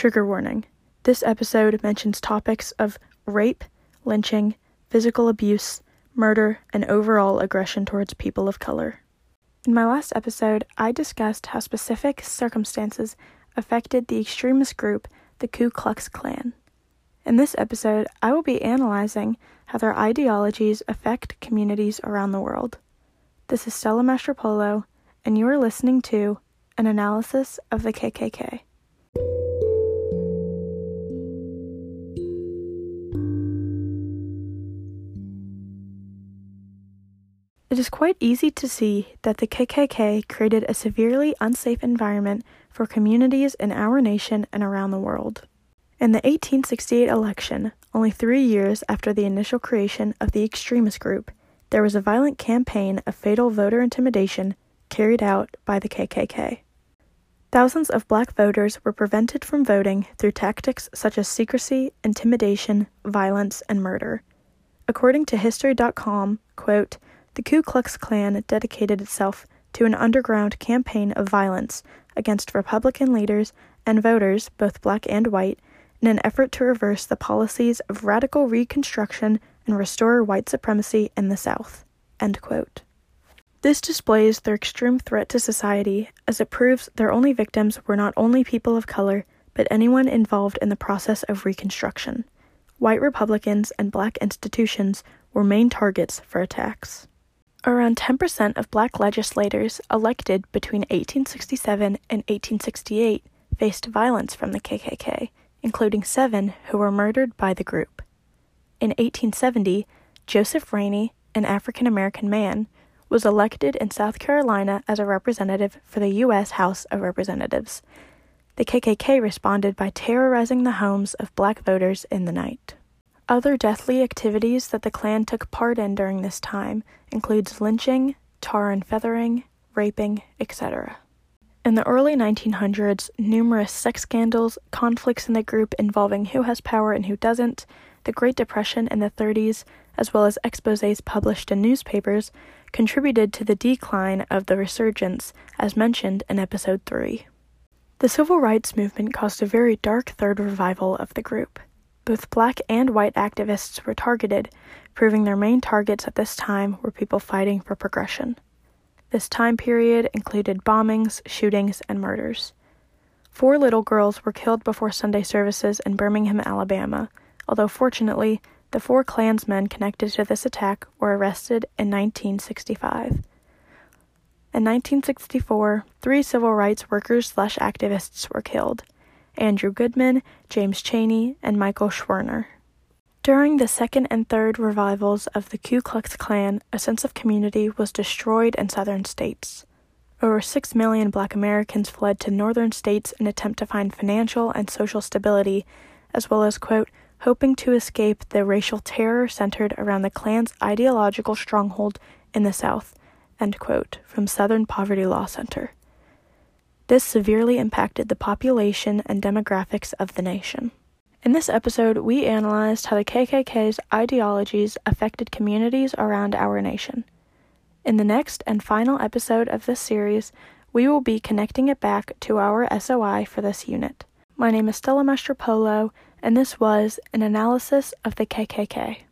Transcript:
Trigger warning. This episode mentions topics of rape, lynching, physical abuse, murder, and overall aggression towards people of color. In my last episode, I discussed how specific circumstances affected the extremist group, the Ku Klux Klan. In this episode, I will be analyzing how their ideologies affect communities around the world. This is Stella Mastropolo, and you are listening to an analysis of the KKK. It is quite easy to see that the KKK created a severely unsafe environment for communities in our nation and around the world. In the 1868 election, only 3 years after the initial creation of the extremist group, there was a violent campaign of fatal voter intimidation carried out by the KKK. Thousands of black voters were prevented from voting through tactics such as secrecy, intimidation, violence, and murder. According to History.com, quote, "The Ku Klux Klan dedicated itself to an underground campaign of violence against Republican leaders and voters, both black and white, in an effort to reverse the policies of radical Reconstruction and restore white supremacy in the South." End quote. This displays their extreme threat to society, as it proves their only victims were not only people of color, but anyone involved in the process of Reconstruction. White Republicans and black institutions were main targets for attacks. Around 10% of black legislators elected between 1867 and 1868 faced violence from the KKK, including 7 who were murdered by the group. In 1870, Joseph Rainey, an African-American man, was elected in South Carolina as a representative for the U.S. House of Representatives. The KKK responded by terrorizing the homes of black voters in the night. Other deathly activities that the Klan took part in during this time includes lynching, tar and feathering, raping, etc. In the early 1900s, numerous sex scandals, conflicts in the group involving who has power and who doesn't, the Great Depression in the 30s, as well as exposés published in newspapers, contributed to the decline of the resurgence, as mentioned in Episode 3. The Civil Rights Movement caused a very dark third revival of the group. Both black and white activists were targeted, proving their main targets at this time were people fighting for progression. This time period included bombings, shootings, and murders. 4 little girls were killed before Sunday services in Birmingham, Alabama, although fortunately, the 4 Klansmen connected to this attack were arrested in 1965. In 1964, 3 civil rights workers/activists were killed: Andrew Goodman, James Chaney, and Michael Schwerner. During the second and third revivals of the Ku Klux Klan, a sense of community was destroyed in southern states. Over 6 million black Americans fled to northern states in an attempt to find financial and social stability, as well as, quote, "hoping to escape the racial terror centered around the Klan's ideological stronghold in the South," end quote, from Southern Poverty Law Center. This severely impacted the population and demographics of the nation. In this episode, we analyzed how the KKK's ideologies affected communities around our nation. In the next and final episode of this series, we will be connecting it back to our SOI for this unit. My name is Stella Mastropolo, and this was an analysis of the KKK.